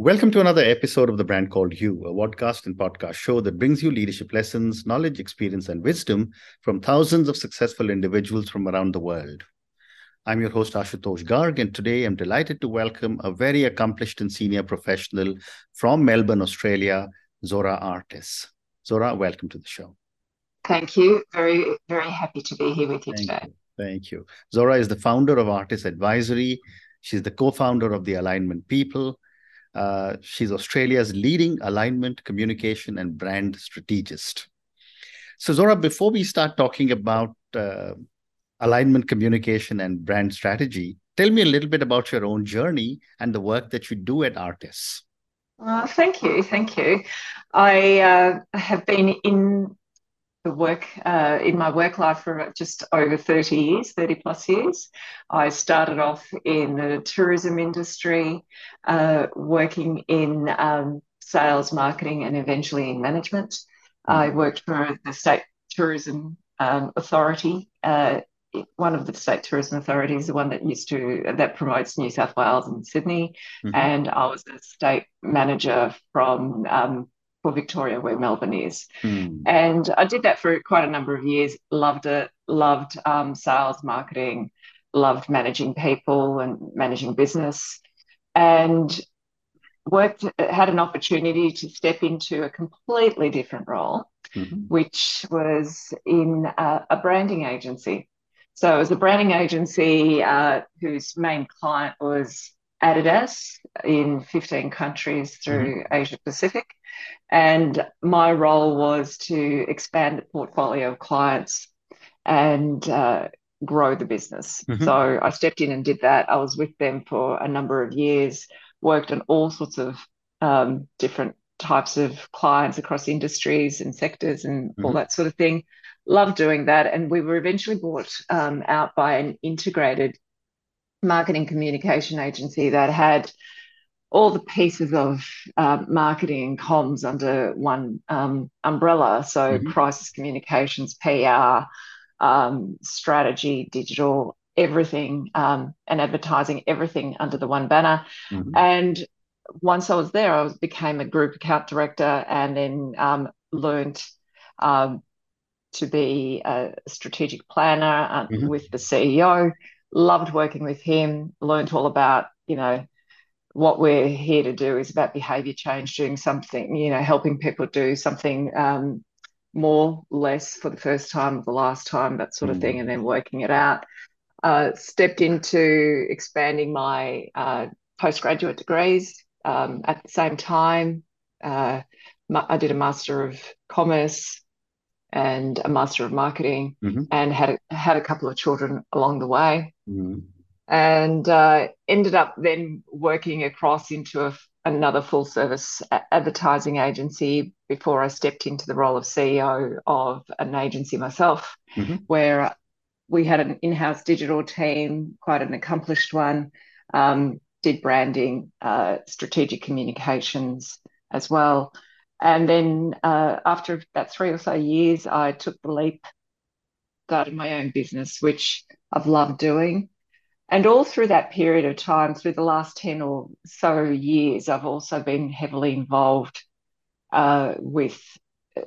Welcome to another episode of The Brand Called You, a podcast and podcast show that brings you leadership lessons, knowledge, experience, and wisdom from thousands of successful individuals from around the world. I'm your host, Ashutosh Garg, and today I'm delighted to welcome a very accomplished and senior professional from Melbourne, Australia, Zora Artis. Zora, welcome to the show. Thank you. Very, very happy to be here with you today. Thank you. Zora is the founder of Artis Advisory. She's the co-founder of The Alignment People. She's Australia's leading alignment, communication, and brand strategist. So, Zora, before we start talking about alignment, communication, and brand strategy, tell me a little bit about your own journey and the work that you do at Artis. Thank you. I have been in the work in my work life for just over 30 plus years. I started off in the tourism industry, working in sales, marketing, and eventually in management. I worked for the State Tourism Authority, one of the state tourism authorities, the one that promotes New South Wales and Sydney. Mm-hmm. And I was a state manager from for Victoria, where Melbourne is. Mm. And I did that for quite a number of years. Loved it, loved sales, marketing, loved managing people and managing business, and had an opportunity to step into a completely different role, mm-hmm. which was in a branding agency. So it was a branding agency whose main client was Adidas in 15 countries through mm-hmm. Asia Pacific. And my role was to expand the portfolio of clients and grow the business. Mm-hmm. So I stepped in and did that. I was with them for a number of years, worked on all sorts of different types of clients across industries and sectors and mm-hmm. all that sort of thing. Loved doing that. And we were eventually bought out by an integrated marketing communication agency that had all the pieces of marketing and comms under one umbrella. So mm-hmm. crisis communications, PR, strategy, digital, everything, and advertising, everything under the one banner. Mm-hmm. And once I was there, I became a group account director, and then learned to be a strategic planner mm-hmm. with the CEO. Loved working with him, learned all about, what we're here to do is about behaviour change, doing something, helping people do something more, less for the first time, the last time, that sort of thing, and then working it out. Stepped into expanding my postgraduate degrees at the same time. I did a Master of Commerce and a Master of Marketing, mm-hmm. and had a couple of children along the way. Mm-hmm. And ended up then working across into another full-service advertising agency before I stepped into the role of CEO of an agency myself, mm-hmm. where we had an in-house digital team, quite an accomplished one, did branding, strategic communications as well. And then after about 3 or so years, I took the leap, started my own business, which I've loved doing. And all through that period of time, through the last 10 or so years, I've also been heavily involved with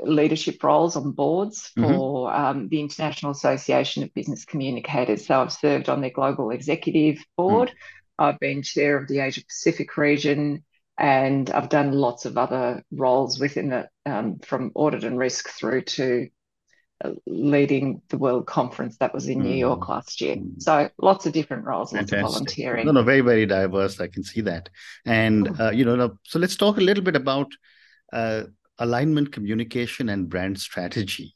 leadership roles on boards mm-hmm. for the International Association of Business Communicators. So I've served on their Global Executive Board. Mm-hmm. I've been chair of the Asia Pacific region, and I've done lots of other roles within it, from audit and risk through to leading the World Conference that was in New York last year. So lots of different roles, lots of volunteering. No, very, very diverse. I can see that. And, so let's talk a little bit about alignment, communication, and brand strategy.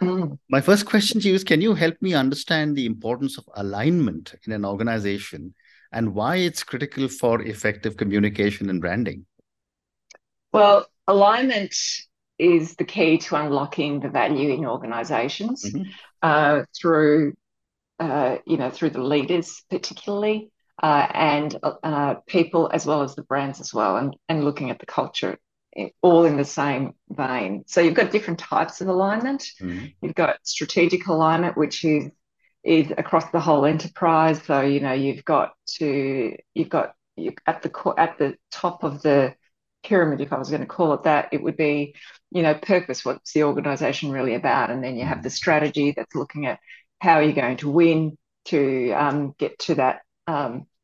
Mm. My first question to you is, can you help me understand the importance of alignment in an organization and why it's critical for effective communication and branding? Well, alignment is the key to unlocking the value in organisations mm-hmm. Through the leaders particularly and people as well as the brands as well, and looking at the culture all in the same vein. So you've got different types of alignment. Mm-hmm. You've got strategic alignment, which is across the whole enterprise. So you've got at the top of the pyramid, if I was going to call it that, it would be, purpose. What's the organisation really about? And then you have the strategy that's looking at how are you going to win to get to that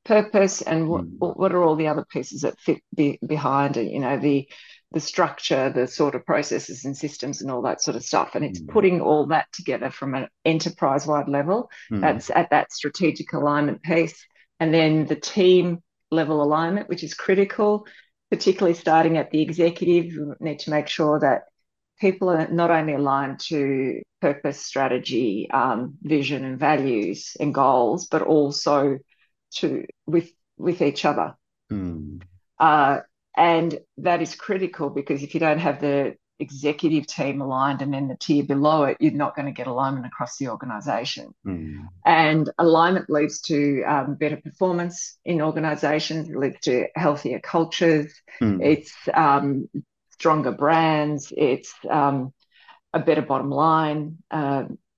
purpose, and what are all the other pieces that fit behind it? The structure, the sort of processes and systems and all that sort of stuff. And it's putting all that together from an enterprise-wide level. That's at that strategic alignment piece. And then the team level alignment, which is critical, particularly starting at the executive. You need to make sure that people are not only aligned to purpose, strategy, vision and values and goals, but also with each other. And that is critical, because if you don't have the executive team aligned and then the tier below it, you're not going to get alignment across the organisation. And alignment leads to better performance in organisations, leads to healthier cultures. It's stronger brands. It's a better bottom line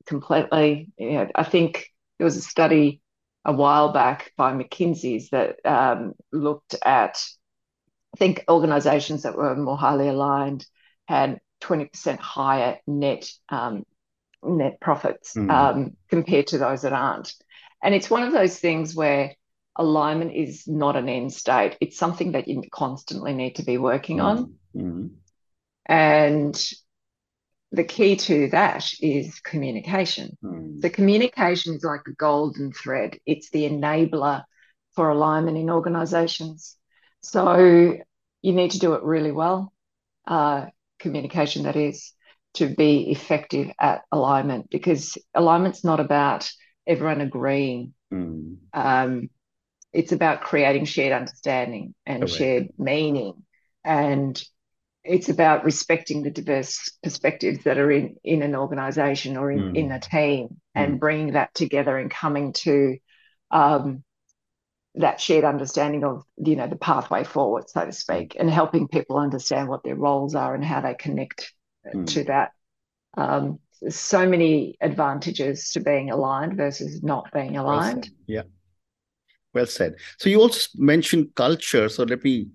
completely. I think there was a study a while back by McKinsey's that looked at, I think, organisations that were more highly aligned had 20% higher net profits compared to those that aren't. And it's one of those things where alignment is not an end state. It's something that you constantly need to be working on. And the key to that is communication. So communication is like a golden thread. It's the enabler for alignment in organisations. So you need to do it really well, communication that is, to be effective at alignment, because alignment's not about everyone agreeing. It's about creating shared understanding and shared meaning. And it's about respecting the diverse perspectives that are in an organisation or in a team and bringing that together and coming to that shared understanding of, the pathway forward, so to speak, and helping people understand what their roles are and how they connect to that. There's so many advantages to being aligned versus not being aligned. Well said. So you also mentioned culture. So let me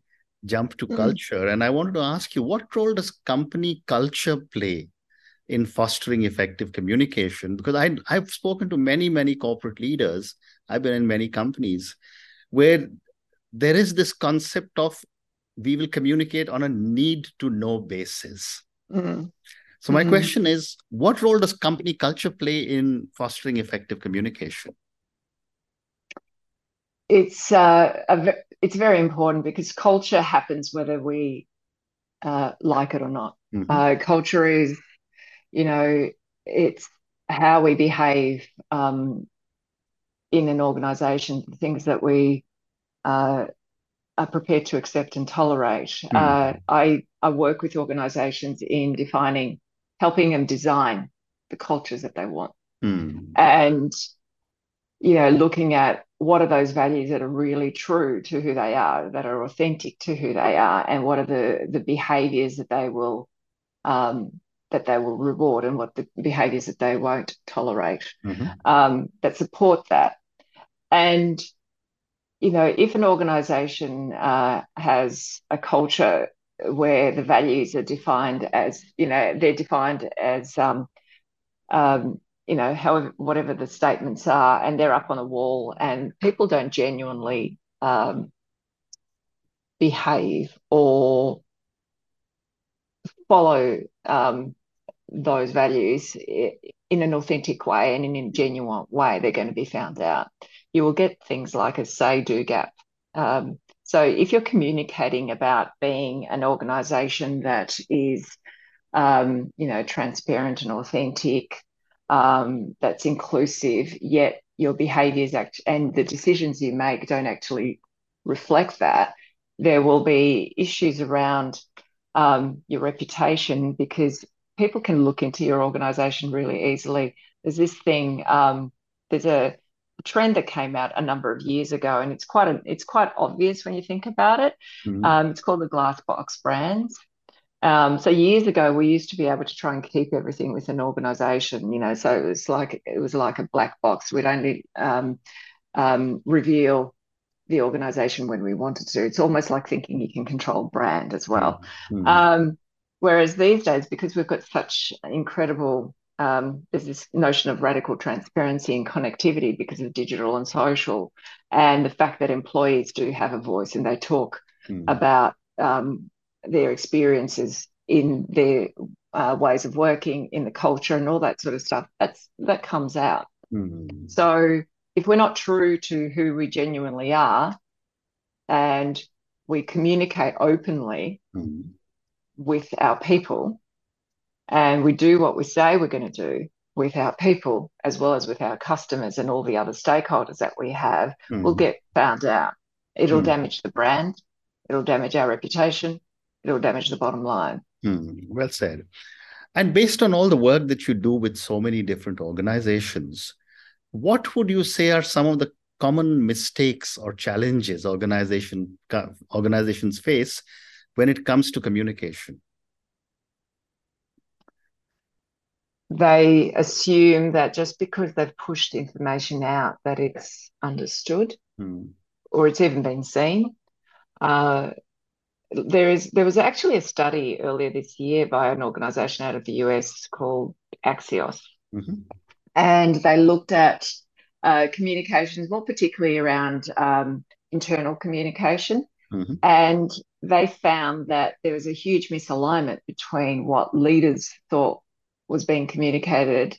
jump to culture. And I wanted to ask you, what role does company culture play in fostering effective communication? Because I've spoken to many, many corporate leaders. I've been in many companies where there is this concept of we will communicate on a need-to-know basis. So my question is, what role does company culture play in fostering effective communication? It's very important, because culture happens whether we like it or not. Culture is, it's how we behave in an organisation, things that we are prepared to accept and tolerate. I work with organisations in defining, helping them design the cultures that they want, and looking at what are those values that are really true to who they are, that are authentic to who they are, and what are the behaviours that they will reward, and what the behaviours that they won't tolerate that support that. And, if an organisation has a culture where the values are defined as, they're defined as, however, whatever the statements are, and they're up on a wall, and people don't genuinely behave or follow those values in an authentic way and in a genuine way, they're going to be found out. You will get things like a say-do gap. So if you're communicating about being an organisation that is, transparent and authentic, that's inclusive, yet your behaviours and the decisions you make don't actually reflect that, there will be issues around your reputation, because people can look into your organisation really easily. There's this thing, there's a trend that came out a number of years ago, and it's quite obvious when you think about it. It's called the glass box brands. So years ago, we used to be able to try and keep everything with an organisation, so it was like a black box. We'd only reveal the organization when we wanted to. It's almost like thinking you can control brand as well. Mm-hmm. Whereas these days, because we've got such incredible, there's this notion of radical transparency and connectivity because of digital and social, and the fact that employees do have a voice and they talk about their experiences in their ways of working, in the culture and all that sort of stuff, that comes out. Mm-hmm. So if we're not true to who we genuinely are and we communicate openly with our people, and we do what we say we're going to do with our people as well as with our customers and all the other stakeholders that we have, we'll get found out. It'll damage the brand. It'll damage our reputation. It'll damage the bottom line. Well said. And based on all the work that you do with so many different organizations, what would you say are some of the common mistakes or challenges organizations face when it comes to communication? They assume that just because they've pushed information out that it's understood or it's even been seen. There was actually a study earlier this year by an organisation out of the US called Axios. Mm-hmm. And they looked at communications, more particularly around internal communication. Mm-hmm. And they found that there was a huge misalignment between what leaders thought was being communicated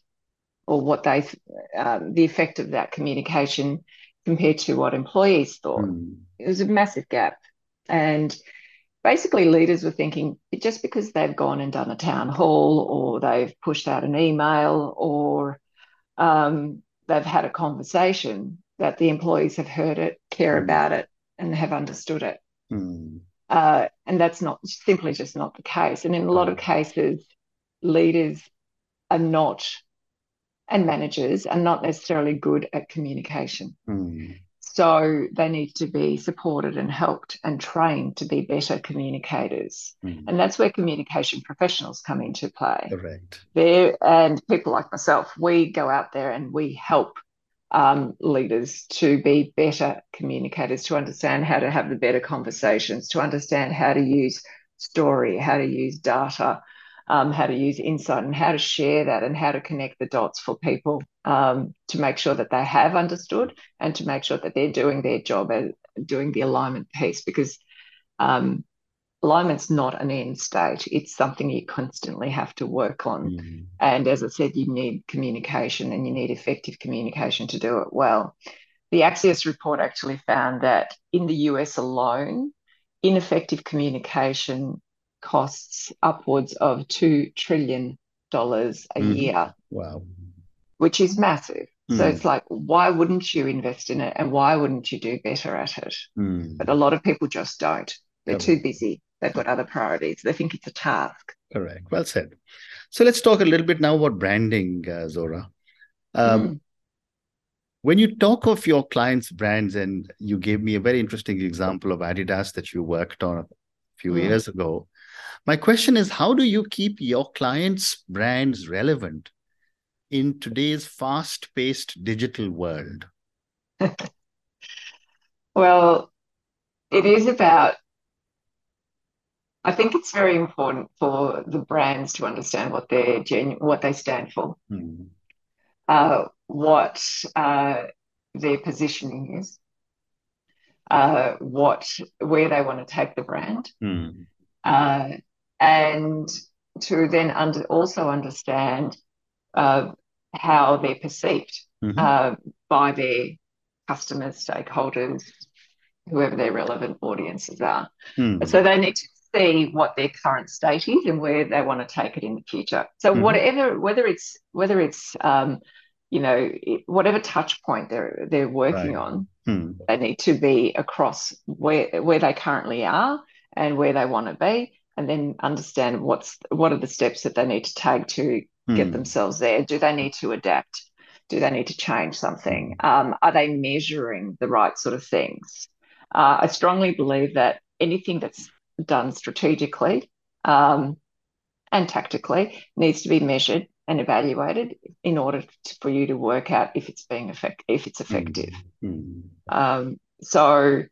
or what they the effect of that communication compared to what employees thought. It was a massive gap. And basically leaders were thinking just because they've gone and done a town hall or they've pushed out an email or they've had a conversation that the employees have heard it, care about it and have understood it. And that's not simply just not the case. And in a lot of cases, leaders are not, and managers are not necessarily good at communication. So they need to be supported and helped and trained to be better communicators. And that's where communication professionals come into play. Correct. And people like myself, we go out there and we help leaders to be better communicators, to understand how to have the better conversations, to understand how to use story, how to use data, how to use insight and how to share that and how to connect the dots for people to make sure that they have understood and to make sure that they're doing their job and doing the alignment piece, because alignment's not an end state. It's something you constantly have to work on. And as I said, you need communication and you need effective communication to do it well. The Axios report actually found that in the US alone, ineffective communication costs upwards of $2 trillion a year. Wow. Which is massive. So it's like, why wouldn't you invest in it and why wouldn't you do better at it? But a lot of people just don't. They're too busy. They've got other priorities. They think it's a task. Correct. Well said. So let's talk a little bit now about branding, Zora. When you talk of your clients' brands, and you gave me a very interesting example of Adidas that you worked on a few years ago, my question is, how do you keep your clients' brands relevant in today's fast-paced digital world? Well, it is about, I think it's very important for the brands to understand what they stand for, what their positioning is, where they want to take the brand. And to then also understand how they're perceived by their customers, stakeholders, whoever their relevant audiences are. So they need to see what their current state is and where they want to take it in the future. So whether it's whatever touch point they're working on, they need to be across where they currently are and where they want to be, and then understand what are the steps that they need to take to get themselves there. Do they need to adapt? Do they need to change something? Are they measuring the right sort of things? I strongly believe that anything that's done strategically and tactically needs to be measured and evaluated in order for you to work out if it's effective. So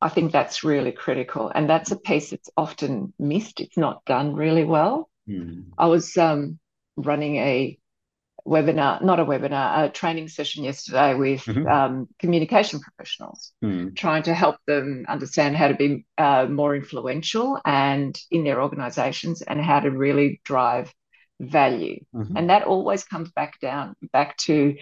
I think that's really critical. And that's a piece that's often missed. It's not done really well. Mm. I was running a webinar, not a webinar, a training session yesterday with communication professionals, trying to help them understand how to be more influential and in their organisations and how to really drive value. And that always comes back to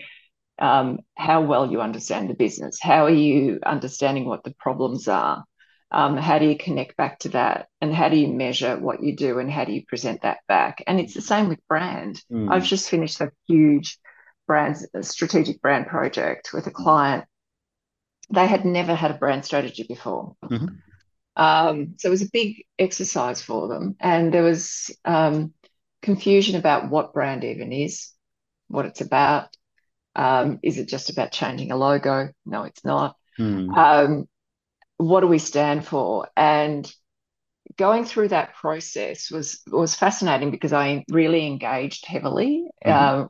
how well you understand the business. How are you understanding what the problems are? How do you connect back to that? And how do you measure what you do and how do you present that back? And it's the same with brand. I've just finished a huge strategic brand project with a client. They had never had a brand strategy before. So it was a big exercise for them. And there was confusion about what brand even is, what it's about. Is it just about changing a logo? No, it's not. What do we stand for? And going through that process was fascinating because I really engaged heavily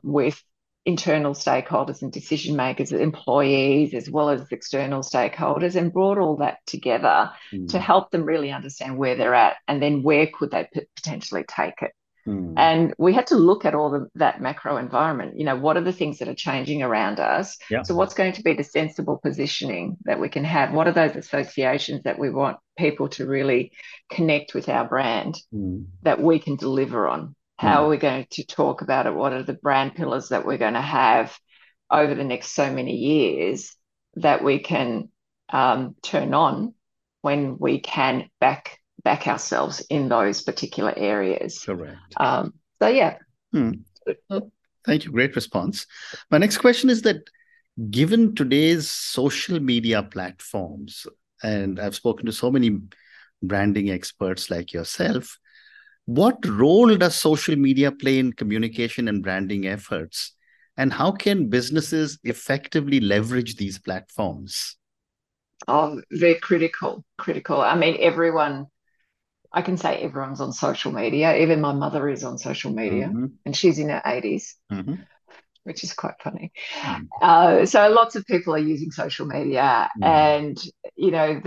with internal stakeholders and decision makers, employees, as well as external stakeholders, and brought all that together to help them really understand where they're at and then where could they potentially take it. And we had to look at all that macro environment. You know, what are the things that are changing around us? So what's going to be the sensible positioning that we can have? What are those associations that we want people to really connect with our brand that we can deliver on? How are we going to talk about it? What are the brand pillars that we're going to have over the next so many years that we can turn on when we can back ourselves in those particular areas. Correct. So, yeah. Thank you. Great response. My next question is that given today's social media platforms, and I've spoken to so many branding experts like yourself, what role does social media play in communication and branding efforts? And how can businesses effectively leverage these platforms? Oh, they're critical. I mean, I can say everyone's on social media. Even my mother is on social media and she's in her 80s, which is quite funny. So lots of people are using social media and, you know,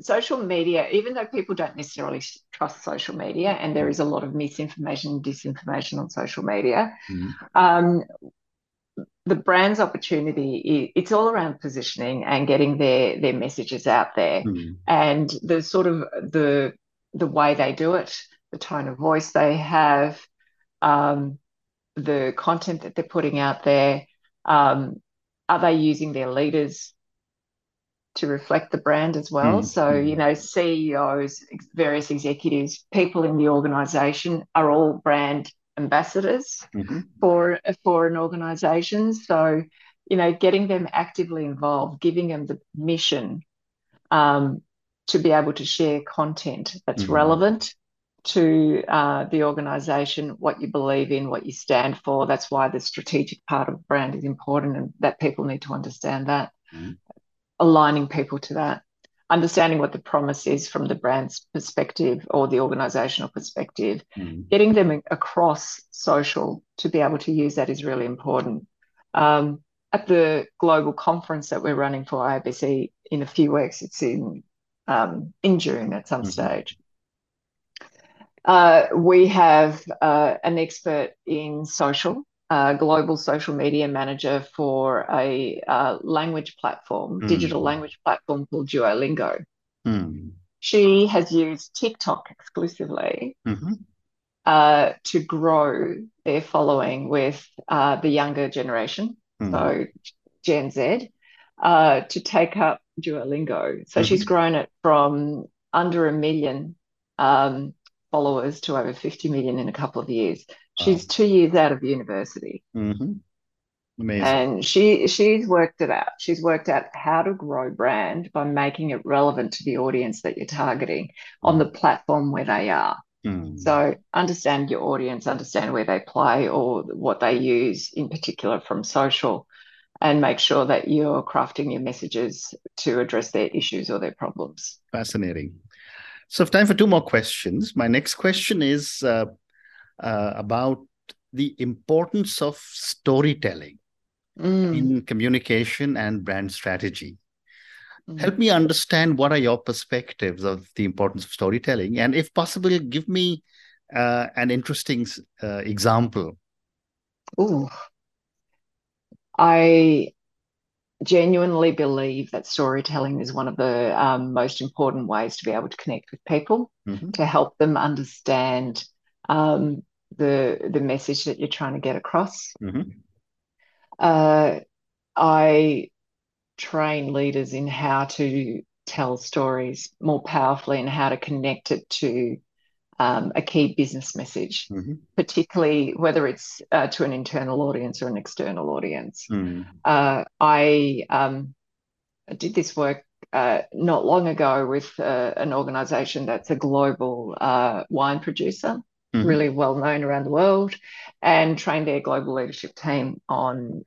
social media, even though people don't necessarily trust social media and there is a lot of misinformation, disinformation on social media, the brand's opportunity, it's all around positioning and getting their messages out there and the sort of the way they do it, the tone of voice they have, the content that they're putting out there. Are they using their leaders to reflect the brand as well? So, you know, CEOs, various executives, people in the organisation are all brand ambassadors for an organisation. So, you know, getting them actively involved, giving them the permission to be able to share content that's relevant to the organisation, what you believe in, what you stand for. That's why the strategic part of brand is important and that people need to understand that, aligning people to that, understanding what the promise is from the brand's perspective or the organisational perspective, getting them across social to be able to use that is really important. At the global conference that we're running for IABC in a few weeks, it's in June at some stage, we have an expert in social, global social media manager for a language platform, digital language platform called Duolingo. She has used TikTok exclusively to grow their following with the younger generation, so Gen Z, to take up Duolingo. So she's grown it from under 1 million followers to over 50 million in a couple of years. She's 2 years out of university. Amazing. And she's worked it out. She's worked out how to grow brand by making it relevant to the audience that you're targeting on the platform where they are. So understand your audience, understand where they play or what they use in particular from social, and make sure that you're crafting your messages to address their issues or their problems. Fascinating. So I have time for two more questions. My next question is about the importance of storytelling in communication and brand strategy. Help me understand what are your perspectives of the importance of storytelling. And if possible, give me an interesting example. Ooh. I genuinely believe that storytelling is one of the most important ways to be able to connect with people, to help them understand the message that you're trying to get across. I train leaders in how to tell stories more powerfully and how to connect it to a key business message, particularly whether it's to an internal audience or an external audience. I did this work not long ago with an organisation that's a global wine producer, really well known around the world, and trained their global leadership team on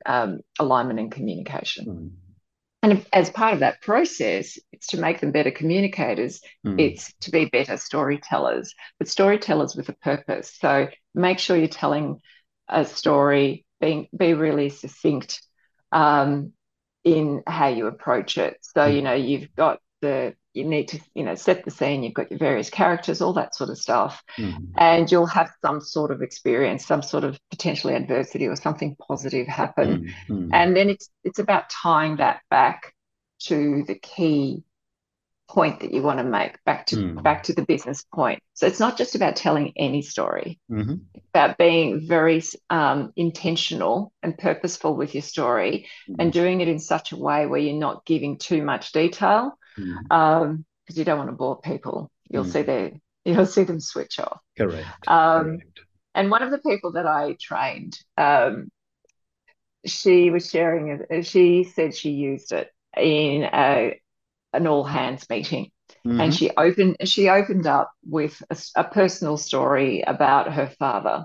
alignment and communication. And as part of that process, it's to make them better communicators. It's to be better storytellers, but storytellers with a purpose. So make sure you're telling a story, be really succinct in how you approach it. So, you know, you've got you need to, you know, set the scene, you've got your various characters, all that sort of stuff. And you'll have some sort of experience, some sort of potentially adversity or something positive happen. And then it's about tying that back to the key point that you want to make, back to the business point. So it's not just about telling any story, it's about being very intentional and purposeful with your story and doing it in such a way where you're not giving too much detail, because you don't want to bore people. You'll see them switch off. Correct. And one of the people that I trained, she was sharing. She said she used it in an all hands meeting, and she opened up with a personal story about her father,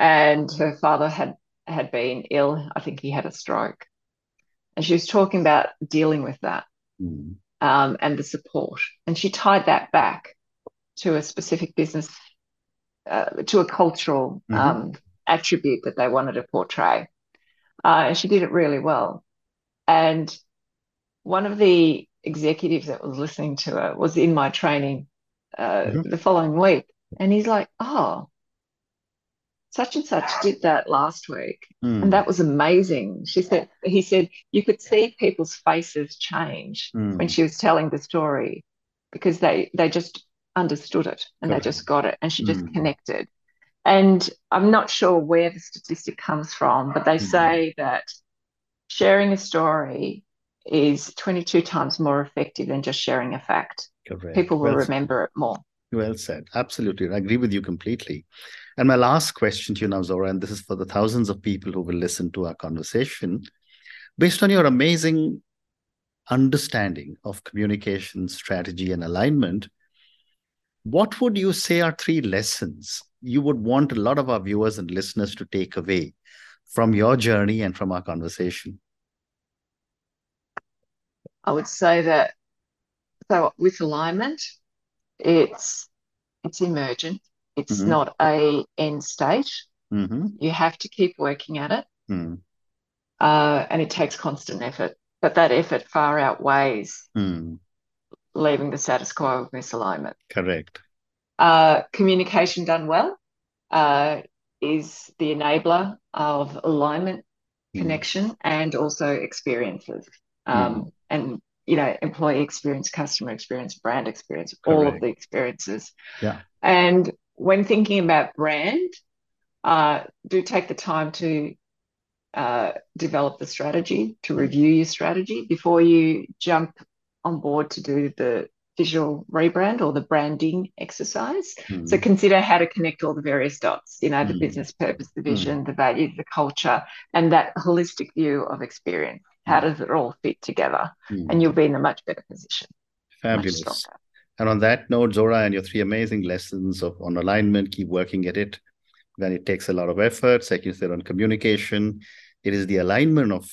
and her father had been ill. I think he had a stroke, and she was talking about dealing with that. And the support, and she tied that back to a specific business, to a cultural attribute that they wanted to portray. And she did it really well. And one of the executives that was listening to her was in my training the following week, and he's like, "Oh, such and such did that last week, and that was amazing." He said, "You could see people's faces change when she was telling the story, because they just understood it and they just got it, and she just connected." And I'm not sure where the statistic comes from, but they say that sharing a story is 22 times more effective than just sharing a fact. Correct. People will remember it more. Well said. Absolutely. I agree with you completely. And my last question to you now, Zora, and this is for the thousands of people who will listen to our conversation. Based on your amazing understanding of communication, strategy, and alignment, what would you say are three lessons you would want a lot of our viewers and listeners to take away from your journey and from our conversation? I would say that, so with alignment, it's emergent. It's not a end state. You have to keep working at it, and it takes constant effort. But that effort far outweighs leaving the status quo of misalignment. Correct. Communication done well is the enabler of alignment, connection, and also experiences. And you know, employee experience, customer experience, brand experience, all of the experiences. Yeah. And when thinking about brand, do take the time to develop the strategy, to review your strategy before you jump on board to do the visual rebrand or the branding exercise. So consider how to connect all the various dots, you know, the business purpose, the vision, the values, the culture, and that holistic view of experience. How does it all fit together? And you'll be in a much better position. Fabulous. And on that note, Zora, and your three amazing lessons on alignment, keep working at it. Then it takes a lot of effort. Second, you said on communication, it is the alignment of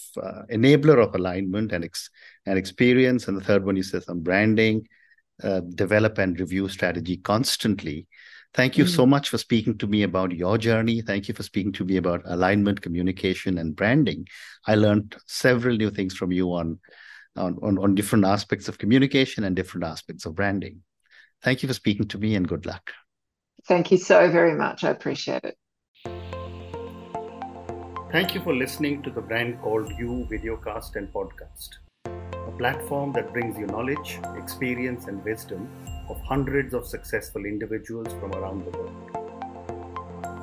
enabler of alignment and experience. And the third one, you said on branding, develop and review strategy constantly. Thank you so much for speaking to me about your journey. Thank you for speaking to me about alignment, communication, and branding. I learned several new things from you on on different aspects of communication and different aspects of branding. Thank you for speaking to me and good luck. Thank you so very much. I appreciate it. Thank you for listening to The Brand Called You videocast and podcast, a platform that brings you knowledge, experience and wisdom of hundreds of successful individuals from around the world.